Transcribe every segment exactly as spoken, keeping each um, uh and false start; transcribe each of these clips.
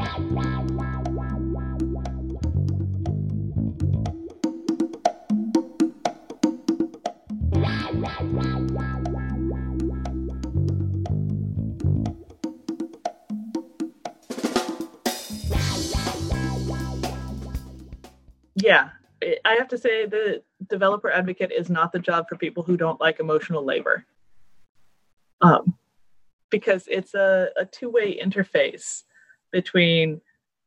Yeah, I have to say the developer advocate is not the job for people who don't like emotional labor. Um, because it's a, a two-way interface between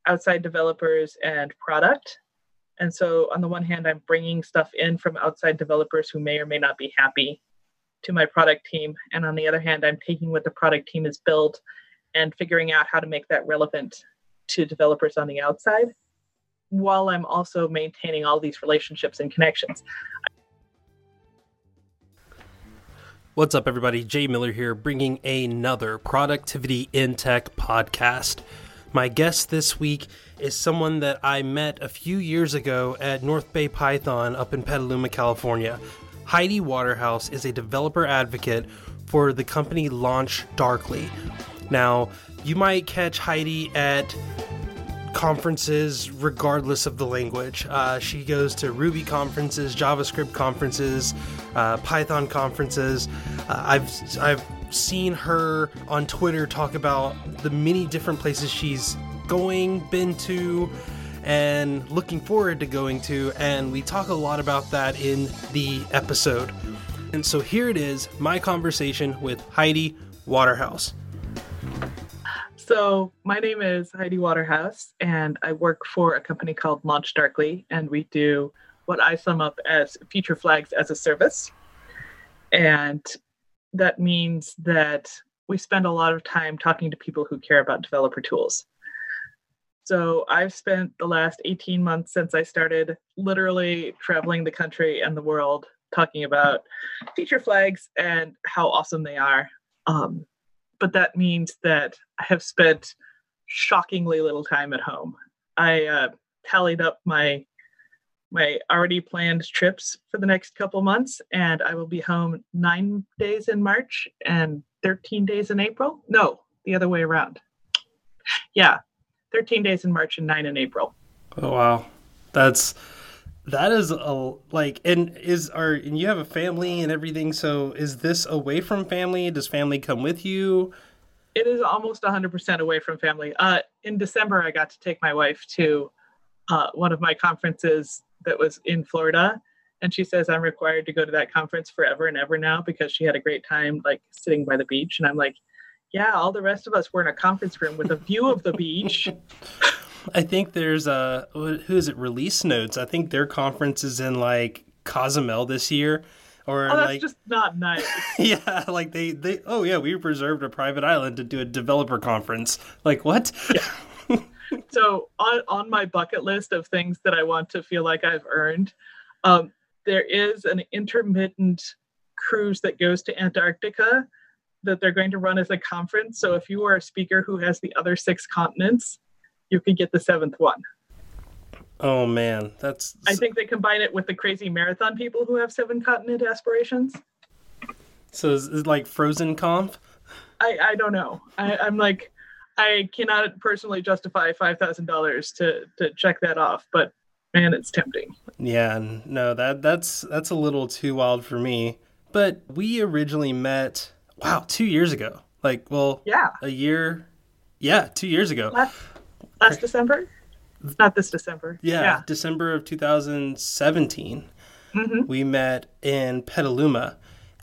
outside developers and product. And so on the one hand, I'm bringing stuff in from outside developers who may or may not be happy to my product team. And on the other hand, I'm taking what the product team has built and figuring out how to make that relevant to developers on the outside, while I'm also maintaining all these relationships and connections. What's up, everybody? Jay Miller here, bringing another Productivity in Tech podcast. My guest this week is someone that I met a few years ago at North Bay Python up in Petaluma, California. Heidi Waterhouse is a developer advocate for the company LaunchDarkly. Now, you might catch Heidi at conferences regardless of the language. Uh, she goes to Ruby conferences, JavaScript conferences, uh, Python conferences. Uh, I've I've seen her on Twitter talk about the many different places she's going, been to, and looking forward to going to, and we talk a lot about that in the episode. And so here it is, my conversation with Heidi Waterhouse. So my name is Heidi Waterhouse, and I work for a company called LaunchDarkly, and we do what I sum up as feature flags as a service. And that means that we spend a lot of time talking to people who care about developer tools. So I've spent the last eighteen months since I started literally traveling the country and the world talking about feature flags and how awesome they are. Um, But that means that I have spent shockingly little time at home. I uh, tallied up my my already planned trips for the next couple months, and I will be home nine days in March and thirteen days in April. No, the other way around. Yeah, thirteen days in March and nine in April. Oh wow, that's that is a like, and is are and you have a family and everything. So is this away from family? Does family come with you? It is almost one hundred percent away from family. Uh, in December, I got to take my wife to uh, one of my conferences that was in Florida, and she says I'm required to go to that conference forever and ever now because she had a great time, like sitting by the beach. And I'm like, yeah, all the rest of us were in a conference room with a view of the beach. I think there's a, who is it, Release Notes? I think their conference is in like Cozumel this year. Or oh, that's like, just not nice. Yeah, like they, they, oh yeah, we reserved a private island to do a developer conference. Like what? Yeah. So on, on my bucket list of things that I want to feel like I've earned, um, there is an intermittent cruise that goes to Antarctica that they're going to run as a conference. So if you are a speaker who has the other six continents, you could get the seventh one. Oh man, that's. I think they combine it with the crazy marathon people who have seven continent aspirations. So is it like Frozen Conf? I, I don't know. I, I'm like, I cannot personally justify five thousand dollars to to check that off, but man, it's tempting. Yeah, no, that that's that's a little too wild for me. But we originally met, wow, two years ago. Like, well, yeah, a year. Yeah, two years ago. That's- Last December? Not this December. Yeah, yeah. December of two thousand seventeen. Mm-hmm. We met in Petaluma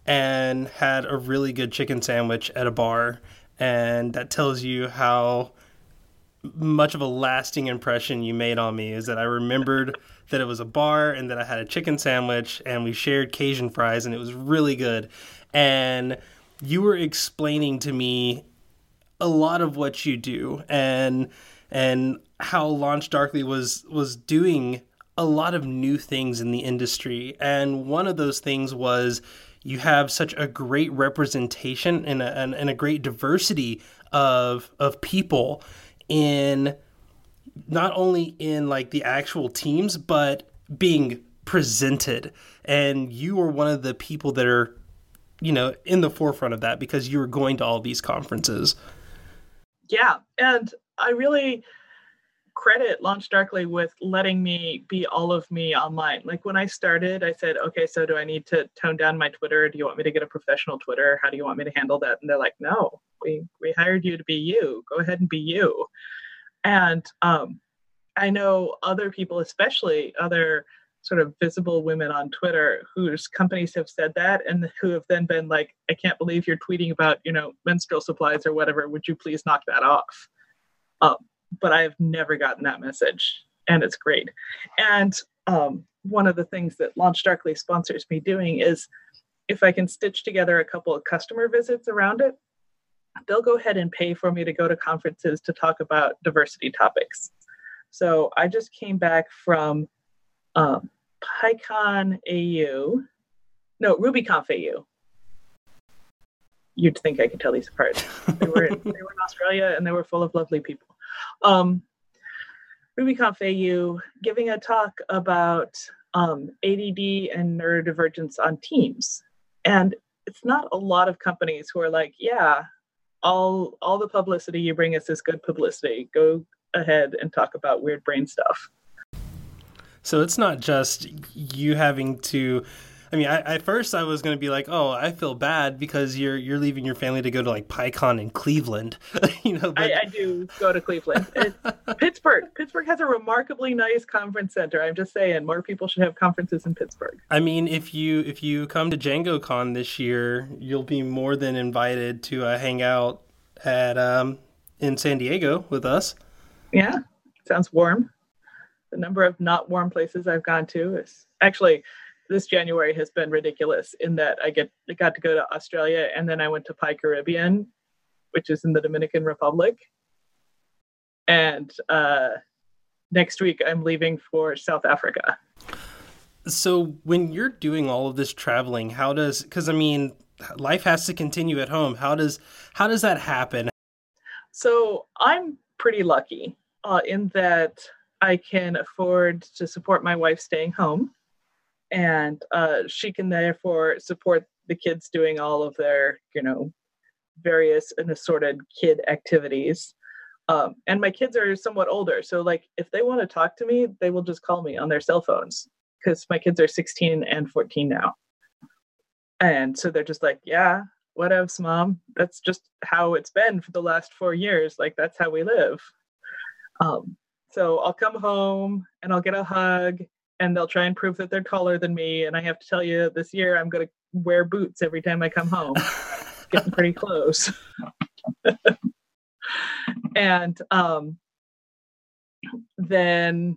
and had a really good chicken sandwich at a bar. And that tells you how much of a lasting impression you made on me, is that I remembered that it was a bar and that I had a chicken sandwich and we shared Cajun fries and it was really good. And you were explaining to me a lot of what you do and... and how LaunchDarkly was was doing a lot of new things in the industry. And one of those things was you have such a great representation and a, and, and a great diversity of of people in not only in like the actual teams, but being presented. And you are one of the people that are, you know, in the forefront of that because you were going to all these conferences. Yeah, and I really credit LaunchDarkly with letting me be all of me online. Like when I started, I said, okay, so do I need to tone down my Twitter? Do you want me to get a professional Twitter? How do you want me to handle that? And they're like, no, we, we hired you to be you. Go ahead and be you. And um, I know other people, especially other sort of visible women on Twitter whose companies have said that and who have then been like, I can't believe you're tweeting about, you know, menstrual supplies or whatever. Would you please knock that off? Um, but I have never gotten that message, and it's great. And um, one of the things that LaunchDarkly sponsors me doing is if I can stitch together a couple of customer visits around it, they'll go ahead and pay for me to go to conferences to talk about diversity topics. So I just came back from um, PyCon A U, no, RubyConf A U. You'd think I could tell these apart. They were in, they were in Australia, and they were full of lovely people. Um, RubyConf A U, giving a talk about um, A D D and neurodivergence on teams. And it's not a lot of companies who are like, yeah, all all the publicity you bring us is good publicity. Go ahead and talk about weird brain stuff. So it's not just you having to... I mean, I, at first I was going to be like, "Oh, I feel bad because you're you're leaving your family to go to like PyCon in Cleveland," you know. But... I, I do go to Cleveland. It, Pittsburgh, Pittsburgh has a remarkably nice conference center. I'm just saying, more people should have conferences in Pittsburgh. I mean, if you if you come to DjangoCon this year, you'll be more than invited to uh, hang out at um, in San Diego with us. Yeah, sounds warm. The number of not warm places I've gone to is actually. This January has been ridiculous in that I get I got to go to Australia and then I went to PyCaribbean, which is in the Dominican Republic. And uh, next week I'm leaving for South Africa. So when you're doing all of this traveling, how does, because I mean, life has to continue at home. How does, how does that happen? So I'm pretty lucky uh, in that I can afford to support my wife staying home. And uh, she can therefore support the kids doing all of their, you know, various and assorted kid activities. Um, and my kids are somewhat older. So like, if they want to talk to me, they will just call me on their cell phones because my kids are sixteen and fourteen now. And so they're just like, yeah, what else, mom? That's just how it's been for the last four years. Like, that's how we live. Um, so I'll come home and I'll get a hug. And they'll try and prove that they're taller than me. And I have to tell you, this year I'm going to wear boots every time I come home. Getting pretty close. And um, then,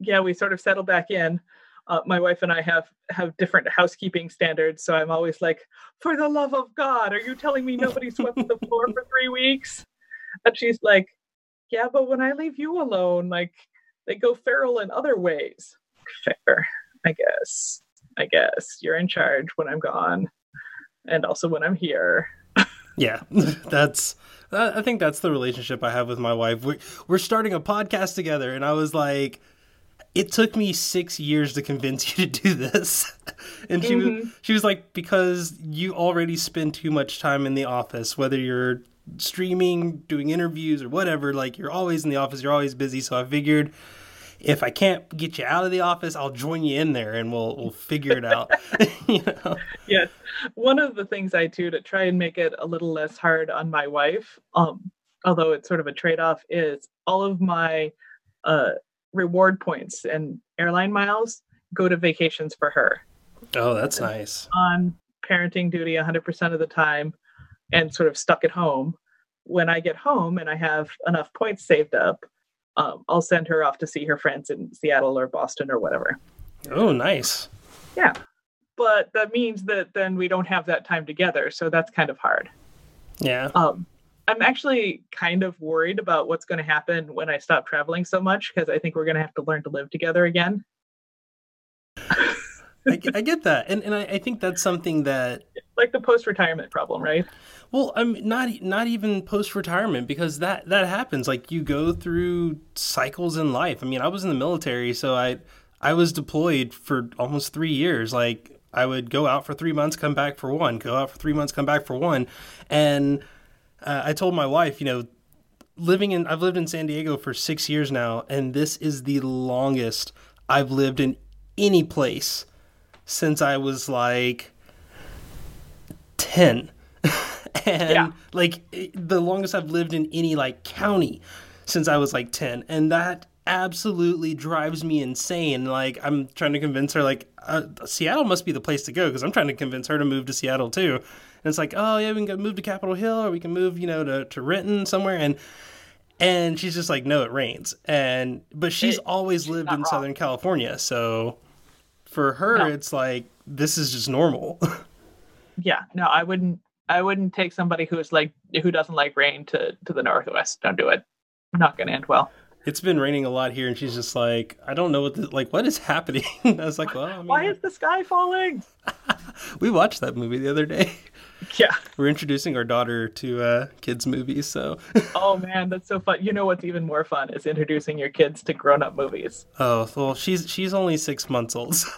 yeah, we sort of settle back in. Uh, my wife and I have, have different housekeeping standards. So I'm always like, for the love of God, are you telling me nobody swept the floor for three weeks? And she's like, yeah, but when I leave you alone, like they go feral in other ways. Fair, I guess. I guess you're in charge when I'm gone, and also when I'm here. Yeah, that's. I think that's the relationship I have with my wife. We're we're starting a podcast together, and I was like, it took me six years to convince you to do this, and she mm-hmm. was she was like, because you already spend too much time in the office, whether you're streaming, doing interviews, or whatever. Like you're always in the office, you're always busy. So I figured. If I can't get you out of the office, I'll join you in there and we'll we'll figure it out. You know? Yes. One of the things I do to try and make it a little less hard on my wife, um, although it's sort of a trade-off, is all of my uh, reward points and airline miles go to vacations for her. Oh, that's and nice. On parenting duty one hundred percent of the time and sort of stuck at home. When I get home and I have enough points saved up, Um, I'll send her off to see her friends in Seattle or Boston or whatever. Oh, nice. Yeah. But that means that then we don't have that time together. So that's kind of hard. Yeah. Um, I'm actually kind of worried about what's going to happen when I stop traveling so much, because I think we're going to have to learn to live together again. I, I get that. And and I, I think that's something that... Like the post-retirement problem, right? Well, I'm not not even post-retirement, because that, that happens. Like you go through cycles in life. I mean, I was in the military, so I I was deployed for almost three years. Like I would go out for three months, come back for one. Go out for three months, come back for one. And uh, I told my wife, you know, living in, I've lived in San Diego for six years now, and this is the longest I've lived in any place since I was like ten. And yeah. like the longest I've lived in any like county since I was like ten. And that absolutely drives me insane. Like I'm trying to convince her like uh, Seattle must be the place to go, because I'm trying to convince her to move to Seattle too. And it's like, oh yeah, we can go move to Capitol Hill, or we can move, you know, to, to Renton somewhere. And, and she's just like, no, it rains. And, but she's it, always she's lived in wrong. Southern California. So for her, no. it's like, this is just normal. Yeah, no, I wouldn't, I wouldn't take somebody who's like, who doesn't like rain to, to the Northwest. Don't do it. Not going to end well. It's been raining a lot here, and she's just like, I don't know what, the, like, what is happening? I was like, well, I mean, why is the sky falling? We watched that movie the other day. Yeah. We're introducing our daughter to uh, kids' movies, so. Oh, man, that's so fun. You know what's even more fun is introducing your kids to grown-up movies. Oh, well, she's she's only six months old, so.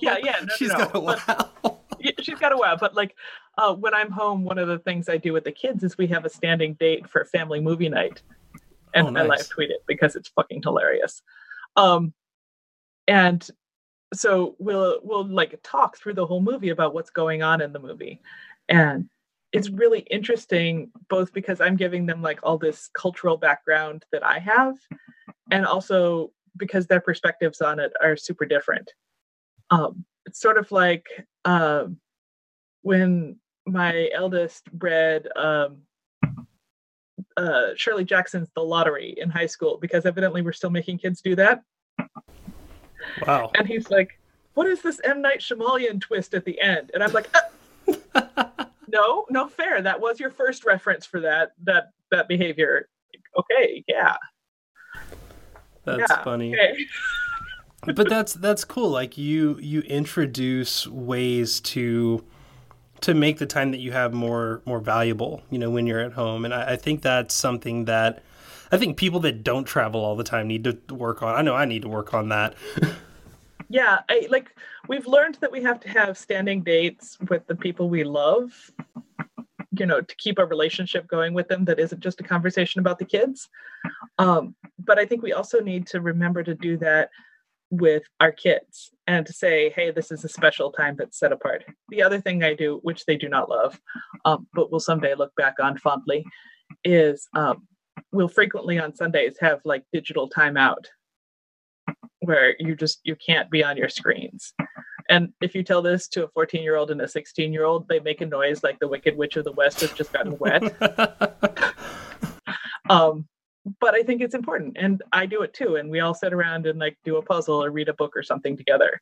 Yeah, yeah. No, she's no, got no. a while. But, yeah, she's got a while, but, like, uh, when I'm home, one of the things I do with the kids is we have a standing date for family movie night. And oh, nice. I live tweet it because it's fucking hilarious. Um, and so we'll we'll like talk through the whole movie about what's going on in the movie. And it's really interesting, both because I'm giving them like all this cultural background that I have, and also because their perspectives on it are super different. Um, it's sort of like uh, when my eldest read um, uh, Shirley Jackson's The Lottery in high school, because evidently we're still making kids do that. Wow. And he's like, what is this M. Night Shyamalan twist at the end? And I'm like, ah. no, no fair. That was your first reference for that, that, that behavior. Okay. Yeah. That's yeah, funny. Okay. But that's, that's cool. Like you, you introduce ways to, to make the time that you have more, more valuable, you know, when you're at home. And I, I think that's something that I think people that don't travel all the time need to work on. I know I need to work on that. Yeah, I, like we've learned that we have to have standing dates with the people we love, you know, to keep a relationship going with them that isn't just a conversation about the kids. Um, but I think we also need to remember to do that with our kids and to say, hey, this is a special time that's set apart. The other thing I do, which they do not love, um, but will someday look back on fondly, is um, we'll frequently on Sundays have like digital timeout, where you just, you can't be on your screens. And if you tell this to a fourteen-year-old and a sixteen-year-old, they make a noise like the Wicked Witch of the West has just gotten wet. um, but I think it's important. And I do it too. And we all sit around and like do a puzzle or read a book or something together.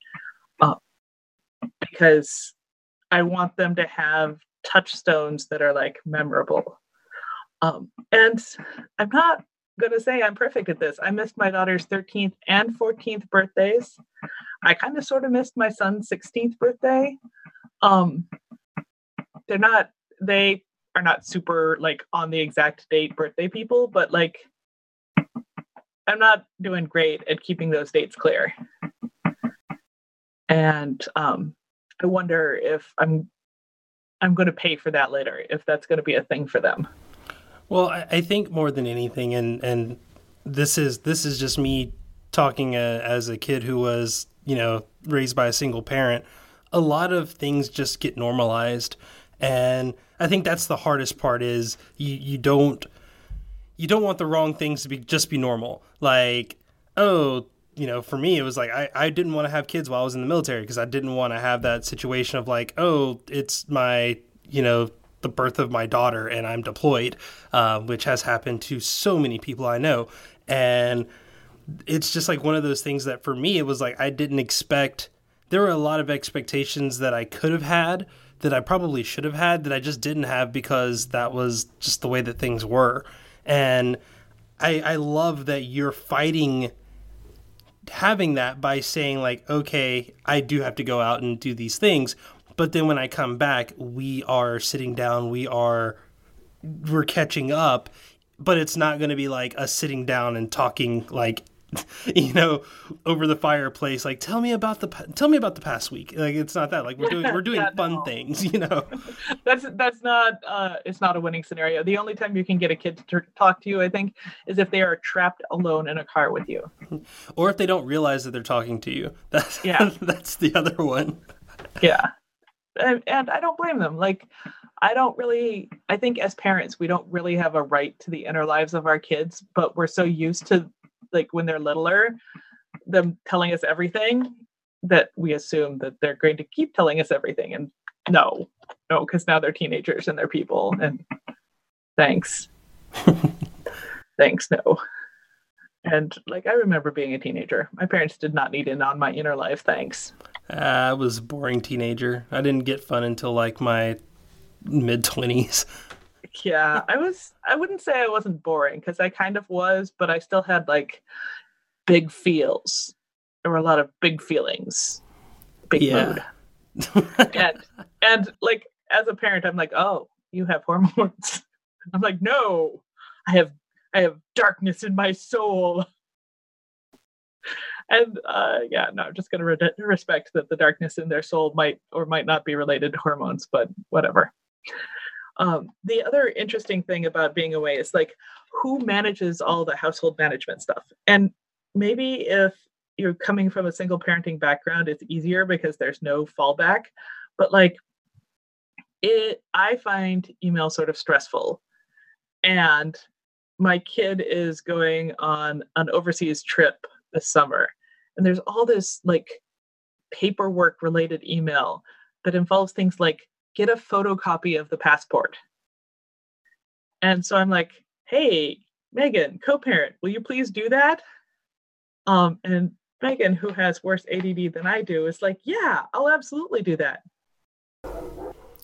Um, because I want them to have touchstones that are like memorable. Um, and I'm not going to say I'm perfect at this. I missed my daughter's thirteenth and fourteenth birthdays. I kind of sort of missed my son's sixteenth birthday. Um, they're not, they are not super like on the exact date birthday people, but like I'm not doing great at keeping those dates clear. And um, I wonder if I'm, I'm going to pay for that later, if that's going to be a thing for them. Well, I think more than anything, and, and this is this is just me talking uh, as a kid who was, you know, raised by a single parent, a lot of things just get normalized. And I think that's the hardest part is you, you don't you don't want the wrong things to be just be normal. Like, oh, you know, for me, it was like I, I didn't want to have kids while I was in the military because I didn't want to have that situation of like, oh, it's my, you know, the birth of my daughter and I'm deployed, uh, which has happened to so many people I know. And it's just like one of those things that for me, it was like, I didn't expect, there were a lot of expectations that I could have had that I probably should have had that I just didn't have because that was just the way that things were. And I, I love that you're fighting having that by saying like, okay, I do have to go out and do these things. But then when I come back, we are sitting down, we are, we're catching up, but it's not going to be like us sitting down and talking like you know, over the fireplace, like, tell me about the, tell me about the past week. Like, it's not that, like, we're doing, we're doing yeah, fun no. things, you know. That's, that's not, uh, it's not a winning scenario. The only time you can get a kid to talk to you, I think, is if they are trapped alone in a car with you. Or if they don't realize that they're talking to you. That's, yeah. That's the other one. Yeah. And, and I don't blame them. Like, I don't really, I think as parents, we don't really have a right to the inner lives of our kids, but we're so used to, like, when they're littler, them telling us everything, that we assume that they're going to keep telling us everything. And no, no, because now they're teenagers and they're people. And thanks. Thanks, no. And, like, I remember being a teenager. My parents did not need in on my inner life, thanks. Uh, I was a boring teenager. I didn't get fun until, like, my mid-twenties. Yeah, I was, I wouldn't say I wasn't boring, because I kind of was, but I still had, like, big feels. There were a lot of big feelings. Big yeah. mood. and, and, like, as a parent, I'm like, oh, you have hormones. I'm like, no, I have I have darkness in my soul. And uh, yeah, no, I'm just going to re- respect that the darkness in their soul might or might not be related to hormones, but whatever. Um, the other interesting thing about being away is, like, who manages all the household management stuff? And maybe if you're coming from a single parenting background, it's easier because there's no fallback. But, like, it, I find email sort of stressful. And my kid is going on an overseas trip this summer. And there's all this, like, paperwork related email that involves things like, get a photocopy of the passport. And so I'm like, hey, Megan, co-parent, will you please do that? Um, and Megan, who has worse A D D than I do, is like, yeah, I'll absolutely do that.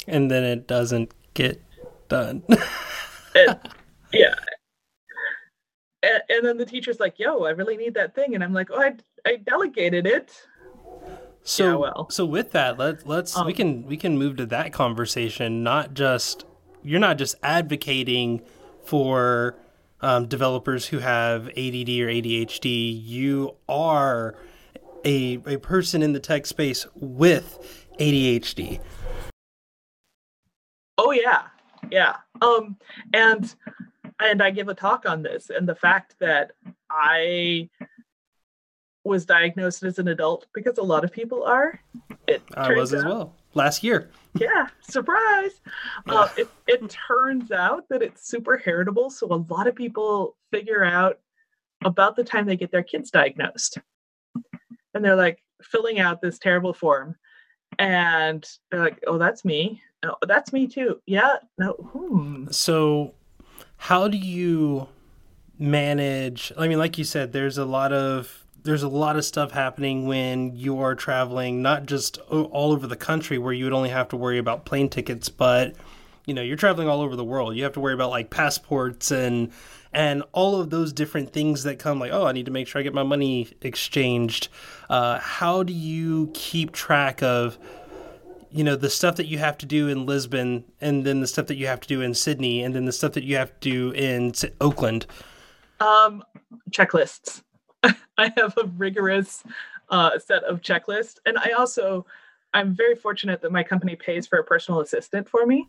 And then it doesn't get done. it, yeah. And, and then the teacher's like, yo, I really need that thing. And I'm like, oh, I, I delegated it. So, yeah, well. so with that, let, let's, um, we can, we can move to that conversation. Not just, you're not just advocating for um, developers who have A D D or A D H D. You are a, a person in the tech space with A D H D. Oh yeah. Yeah. Um, and, and I give a talk on this, and the fact that I was diagnosed as an adult, because a lot of people are. It I was out, as well last year. Yeah, surprise. Yeah. Uh, it, it turns out that it's super heritable. So a lot of people figure out about the time they get their kids diagnosed, and they're like filling out this terrible form, and they're like, "Oh, that's me. Oh, that's me too. Yeah. No. Hmm." So, how do you manage? I mean, like you said, there's a lot of There's a lot of stuff happening when you are traveling, not just all over the country where you would only have to worry about plane tickets, but, you know, you're traveling all over the world. You have to worry about, like, passports and and all of those different things that come, like, oh, I need to make sure I get my money exchanged. Uh, how do you keep track of, you know, the stuff that you have to do in Lisbon, and then the stuff that you have to do in Sydney, and then the stuff that you have to do in Oakland? Um, checklists. I have a rigorous uh, set of checklists. And I also, I'm very fortunate that my company pays for a personal assistant for me.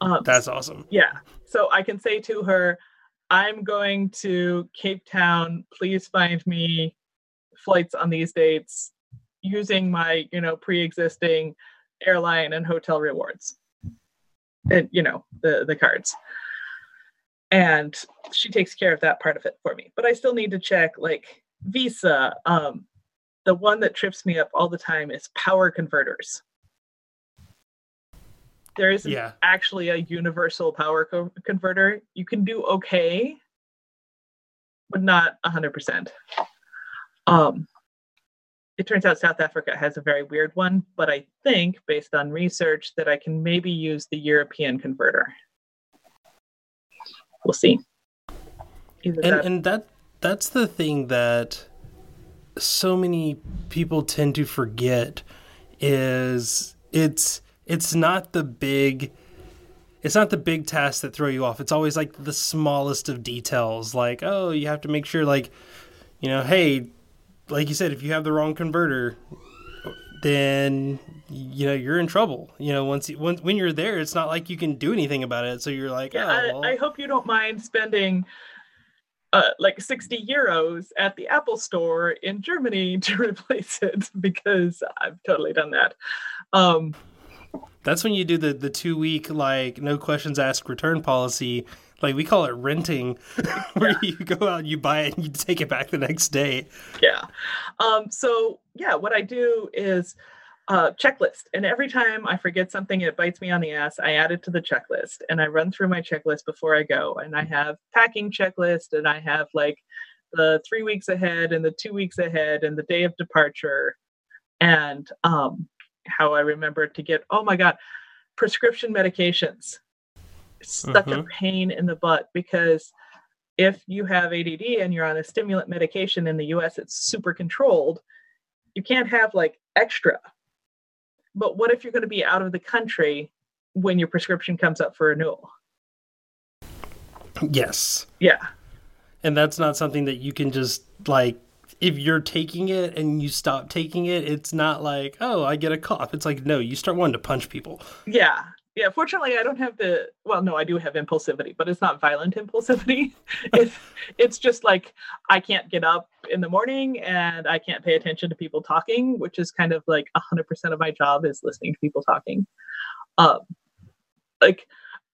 Um, That's awesome. Yeah. So I can say to her, I'm going to Cape Town. Please find me flights on these dates using my, you know, pre-existing airline and hotel rewards. And, you know, the, the cards. And she takes care of that part of it for me. But I still need to check, like, Visa. Um, the one that trips me up all the time is power converters. There isn't yeah. actually a universal power co- converter. You can do okay, but not one hundred percent. Um, it turns out South Africa has a very weird one, but I think, based on research, that I can maybe use the European converter. We'll see. And that... and that that's the thing that so many people tend to forget is it's it's not the big it's not the big tasks that throw you off. It's always like the smallest of details, like, oh, you have to make sure, like, you know, hey, like you said, if you have the wrong converter, then, you know, you're in trouble. You know, once you, when, when you're there, it's not like you can do anything about it. So you're like, yeah, oh, well. I, I hope you don't mind spending uh, like sixty euros at the Apple store in Germany to replace it, because I've totally done that. Um, That's when you do the, the two week, like, no questions asked return policy. Like, we call it renting, where yeah. you go out and you buy it and you take it back the next day. Yeah. Um, so, yeah, what I do is uh, checklist. And every time I forget something, it bites me on the ass. I add it to the checklist, and I run through my checklist before I go. And I have packing checklist, and I have like the three weeks ahead and the two weeks ahead and the day of departure, and um, how I remember to get, oh my God, prescription medications. Such mm-hmm. a pain in the butt, because if you have A D D and you're on a stimulant medication in the U S, it's super controlled. You can't have like extra. But what if you're going to be out of the country when your prescription comes up for renewal? Yes. Yeah. And that's not something that you can just like, if you're taking it and you stop taking it, it's not like, oh, I get a cough. It's like, no, you start wanting to punch people. Yeah. Yeah, fortunately, I don't have the, well, no, I do have impulsivity, but it's not violent impulsivity. it's, it's just like, I can't get up in the morning and I can't pay attention to people talking, which is kind of like one hundred percent of my job is listening to people talking. Um, like,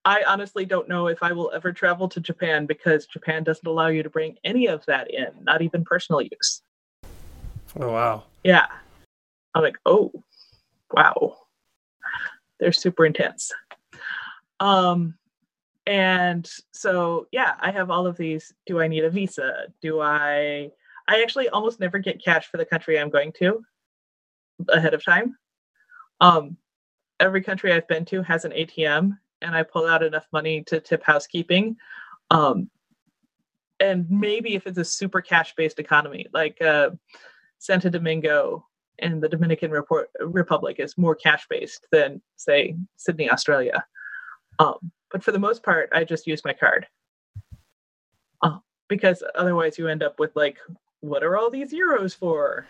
I honestly don't know if I will ever travel to Japan, because Japan doesn't allow you to bring any of that in, not even personal use. Oh, wow. Yeah. I'm like, oh, wow. They're super intense. Um, and so, yeah, I have all of these. Do I need a visa? Do I, I actually almost never get cash for the country I'm going to ahead of time. Um, every country I've been to has an A T M, and I pull out enough money to tip housekeeping. Um, and maybe if it's a super cash-based economy, like uh, Santo Domingo, and the Dominican Republic is more cash-based than, say, Sydney, Australia. Um, but for the most part, I just use my card. Uh, because otherwise you end up with, like, what are all these euros for?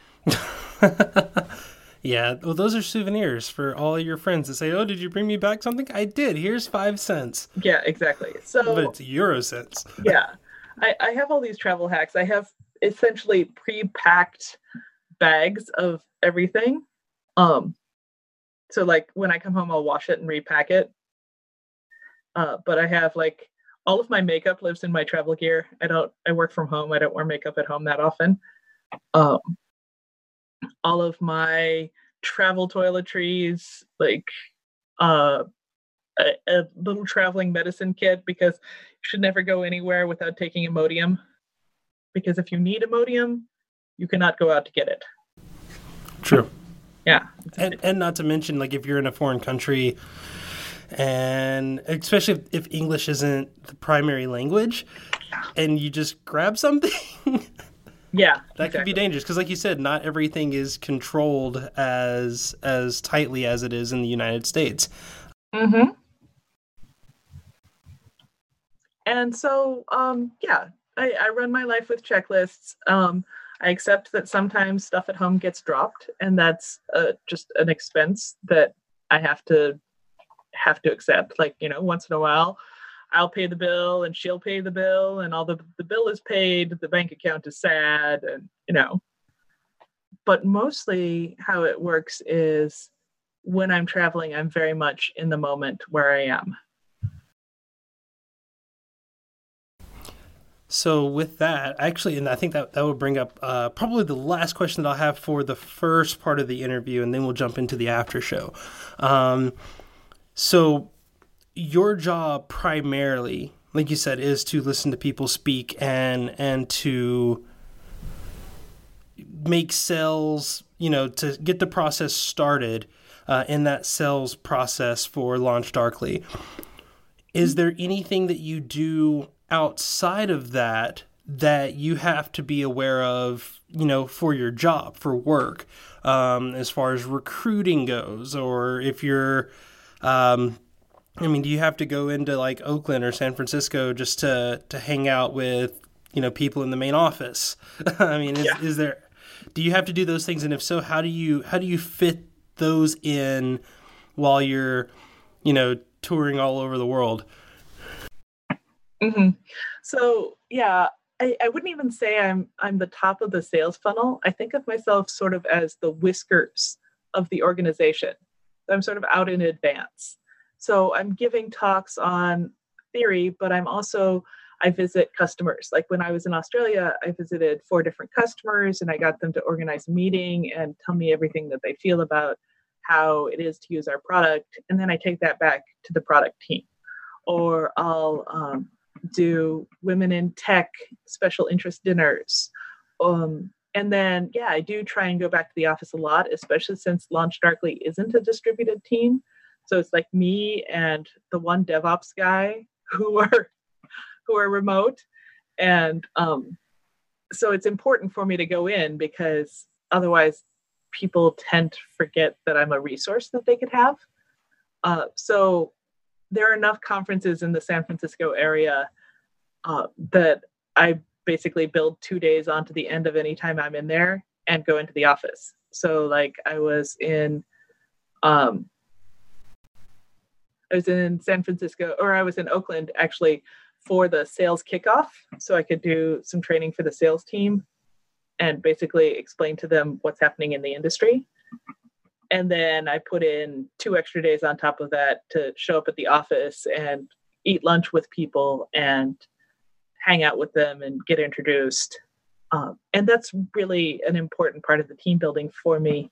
Yeah, well, those are souvenirs for all your friends that say, oh, did you bring me back something? I did. Here's five cents. Yeah, exactly. So, but it's euro cents. Yeah. I, I have all these travel hacks. I have essentially pre-packed bags of everything. Um, so like when I come home, I'll wash it and repack it. Uh, but I have like all of my makeup lives in my travel gear. I don't, I work from home. I don't wear makeup at home that often. Um, all of my travel toiletries, like uh, a, a little traveling medicine kit, because you should never go anywhere without taking Imodium. Because if you need Imodium, you cannot go out to get it. True. Yeah. And and not to mention, like, if you're in a foreign country, and especially if, if English isn't the primary language, and you just grab something, yeah, that exactly. could be dangerous. Because, like you said, not everything is controlled as as tightly as it is in the United States. Mm-hmm. And so, um, yeah, I, I run my life with checklists. Um, I accept that sometimes stuff at home gets dropped, and that's uh, just an expense that I have to have to accept. Like, you know, once in a while, I'll pay the bill and she'll pay the bill, and although the bill is paid, the bank account is sad, and, you know. But mostly how it works is when I'm traveling, I'm very much in the moment where I am. So with that, actually, and I think that, that would bring up uh, probably the last question that I'll have for the first part of the interview, and then we'll jump into the after show. Um, so your job primarily, like you said, is to listen to people speak and and to make sales, you know, to get the process started uh, in that sales process for LaunchDarkly. Is there anything that you do outside of that that you have to be aware of, you know, for your job, for work, um, as far as recruiting goes? Or if you're, um, I mean, do you have to go into like Oakland or San Francisco just to, to hang out with you know, people in the main office? I mean, is, yeah. is there, do you have to do those things? And if so, how do you, how do you fit those in while you're, you know, touring all over the world? Mm-hmm. So, yeah, I, I wouldn't even say I'm, I'm the top of the sales funnel. I think of myself sort of as the whiskers of the organization. I'm sort of out in advance. So I'm giving talks on theory, but I'm also, I visit customers. Like when I was in Australia, I visited four different customers and I got them to organize a meeting and tell me everything that they feel about how it is to use our product. And then I take that back to the product team. Or I'll um, do women in tech special interest dinners. Um, and then, yeah, I do try and go back to the office a lot, especially since LaunchDarkly isn't a distributed team. So it's like me and the one DevOps guy who are who are remote. And um, so it's important for me to go in because otherwise people tend to forget that I'm a resource that they could have. Uh, so there are enough conferences in the San Francisco area uh, that I basically build two days onto the end of any time I'm in there and go into the office. So like I was in, um, I was in San Francisco, or I was in Oakland actually for the sales kickoff. So I could do some training for the sales team and basically explain to them what's happening in the industry. And then I put in two extra days on top of that to show up at the office and eat lunch with people and hang out with them and get introduced. Um, and that's really an important part of the team building for me.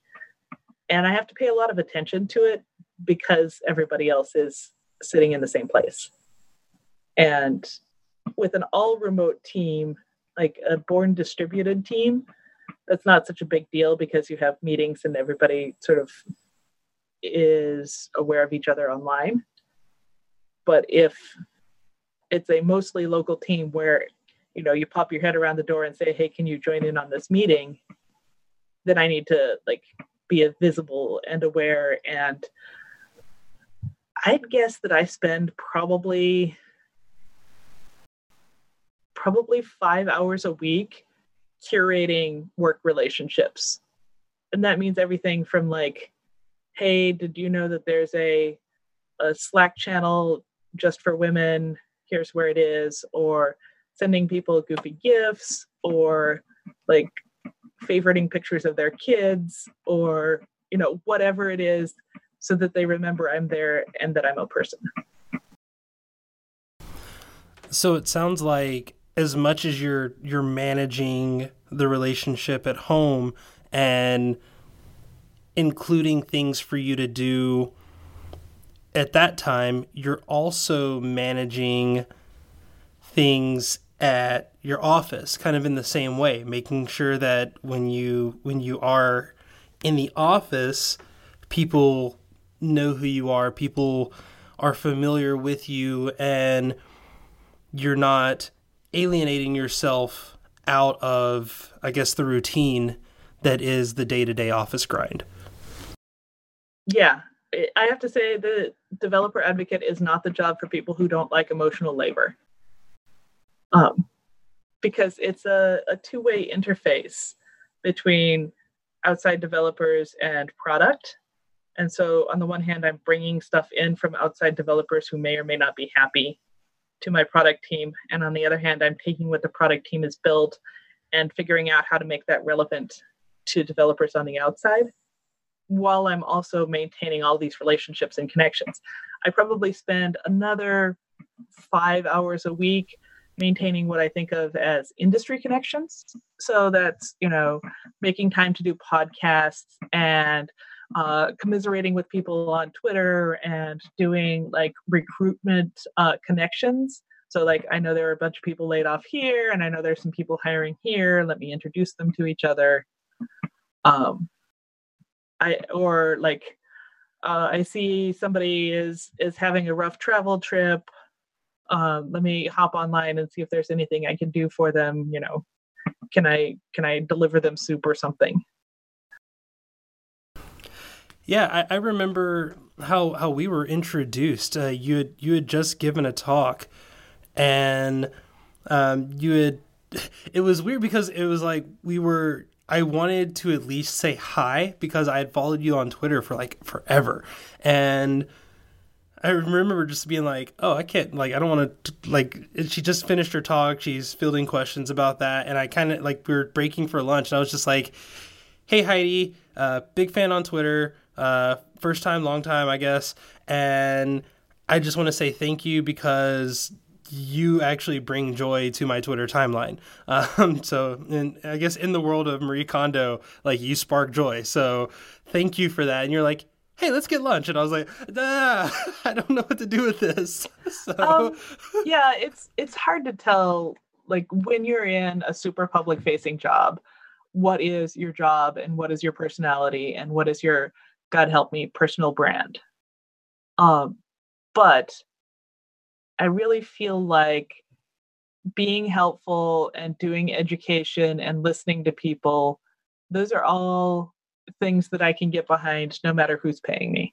And I have to pay a lot of attention to it because everybody else is sitting in the same place. And with an all remote team, like a born distributed team, that's not such a big deal because you have meetings and everybody sort of is aware of each other online. But if it's a mostly local team where, you know, you pop your head around the door and say, hey, can you join in on this meeting? Then I need to like be visible and aware. And I'd guess that I spend probably, probably five hours a week curating work relationships. And that means everything from like, hey, did you know that there's a, a Slack channel just for women? Here's where it is. Or sending people goofy gifts, or like favoriting pictures of their kids, or, you know, whatever it is, so that they remember I'm there and that I'm a person. So it sounds like as much as you're you're managing the relationship at home and including things for you to do at that time, you're also managing things at your office kind of in the same way, making sure that when you when you are in the office, people know who you are, people are familiar with you, and you're not alienating yourself out of, I guess, the routine that is the day-to-day office grind. Yeah. I have to say the developer advocate is not the job for people who don't like emotional labor. Um, because it's a, a two-way interface between outside developers and product. And so on the one hand, I'm bringing stuff in from outside developers who may or may not be happy to my product team. And on the other hand, I'm taking what the product team has built and figuring out how to make that relevant to developers on the outside, while I'm also maintaining all these relationships and connections. I probably spend another five hours a week maintaining what I think of as industry connections. So that's, you know, making time to do podcasts and Uh, commiserating with people on Twitter and doing like recruitment uh, connections. So like, I know there are a bunch of people laid off here, and I know there's some people hiring here. Let me introduce them to each other. Um, I or like, uh, I see somebody is is having a rough travel trip. Um, let me hop online and see if there's anything I can do for them. You know, can I can I deliver them soup or something? Yeah, I, I remember how how we were introduced. Uh, you had you had just given a talk, and um, you had it was weird because it was like we were, I wanted to at least say hi because I had followed you on Twitter for like forever. And I remember just being like, oh, I can't, like, I don't want to, like, she just finished her talk. She's fielding questions about that. And I kind of, like, we were breaking for lunch. And I was just like, hey, Heidi, uh, big fan on Twitter. Uh, first time, long time, I guess. And I just want to say thank you because you actually bring joy to my Twitter timeline. Um, so, and I guess in the world of Marie Kondo, like, you spark joy. So thank you for that. And you're like, hey, let's get lunch. And I was like, ah, I don't know what to do with this. So um, yeah, it's it's hard to tell, like, when you're in a super public facing job, what is your job and what is your personality and what is your, God help me, personal brand. Um, but I really feel like being helpful and doing education and listening to people, those are all things that I can get behind no matter who's paying me.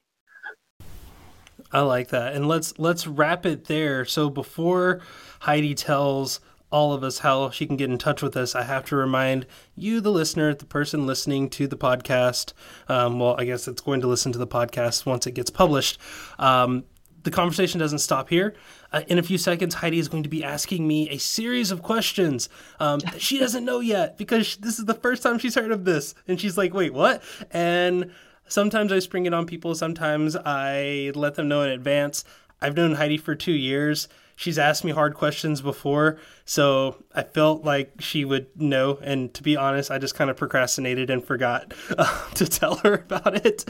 I like that. And let's let's wrap it there. So before Heidi tells all of us how she can get in touch with us, I have to remind you, the listener, the person listening to the podcast, um, well, I guess it's going to listen to the podcast once it gets published. Um, the conversation doesn't stop here. Uh, in a few seconds, Heidi is going to be asking me a series of questions um, that she doesn't know yet because she, this is the first time she's heard of this. And she's like, wait, what? And sometimes I spring it on people. Sometimes I let them know in advance. I've known Heidi for two years. She's asked me hard questions before, so I felt like she would know. And to be honest, I just kind of procrastinated and forgot uh, to tell her about it.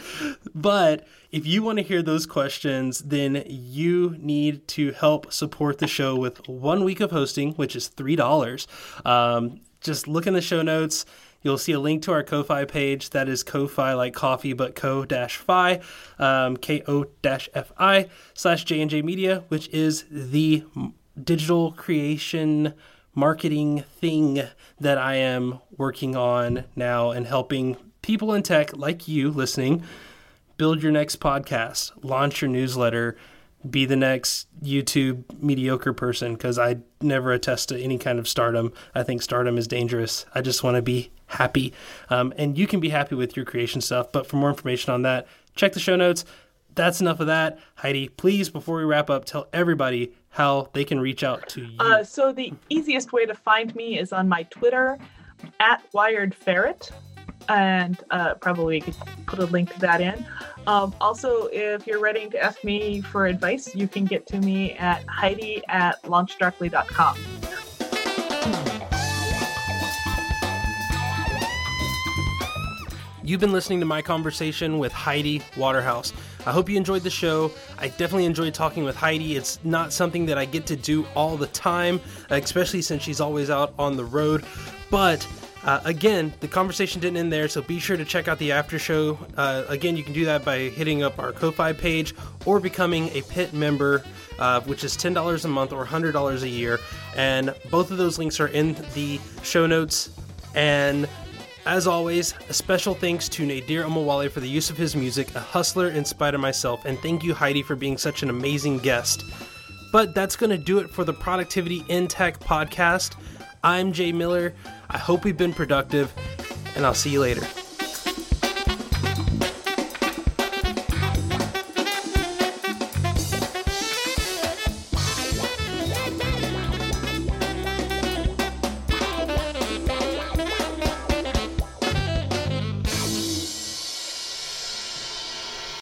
But if you want to hear those questions, then you need to help support the show with one week of hosting, which is three dollars. Um, just look in the show notes. You'll see a link to our Ko-Fi page. That is Ko-Fi like coffee, but Ko-Fi, um, K O F I slash J and J Media, which is the digital creation marketing thing that I am working on now and helping people in tech like you listening build your next podcast, launch your newsletter, be the next YouTube mediocre person, because I never attest to any kind of stardom. I think stardom is dangerous. I just want to be happy. Um, and you can be happy with your creation stuff. But for more information on that, check the show notes. That's enough of that. Heidi, please, before we wrap up, tell everybody how they can reach out to you. Uh, so the easiest way to find me is on my Twitter, at wiredferret. And uh, probably could put a link to that in. Um, also, if you're ready to ask me for advice, you can get to me at Heidi at launch darkly dot com. You've been listening to my conversation with Heidi Waterhouse. I hope you enjoyed the show. I definitely enjoyed talking with Heidi. It's not something that I get to do all the time, especially since she's always out on the road. But Uh, again, the conversation didn't end there, so be sure to check out the after show. Uh, again, you can do that by hitting up our Ko-Fi page or becoming a P I T member, uh, which is ten dollars a month or one hundred dollars a year. And both of those links are in the show notes. And as always, a special thanks to Nadir Omawale for the use of his music, A Hustler in Spite of Myself. And thank you, Heidi, for being such an amazing guest. But that's going to do it for the Productivity in Tech podcast. I'm Jay Miller. I hope we've been productive, and I'll see you later.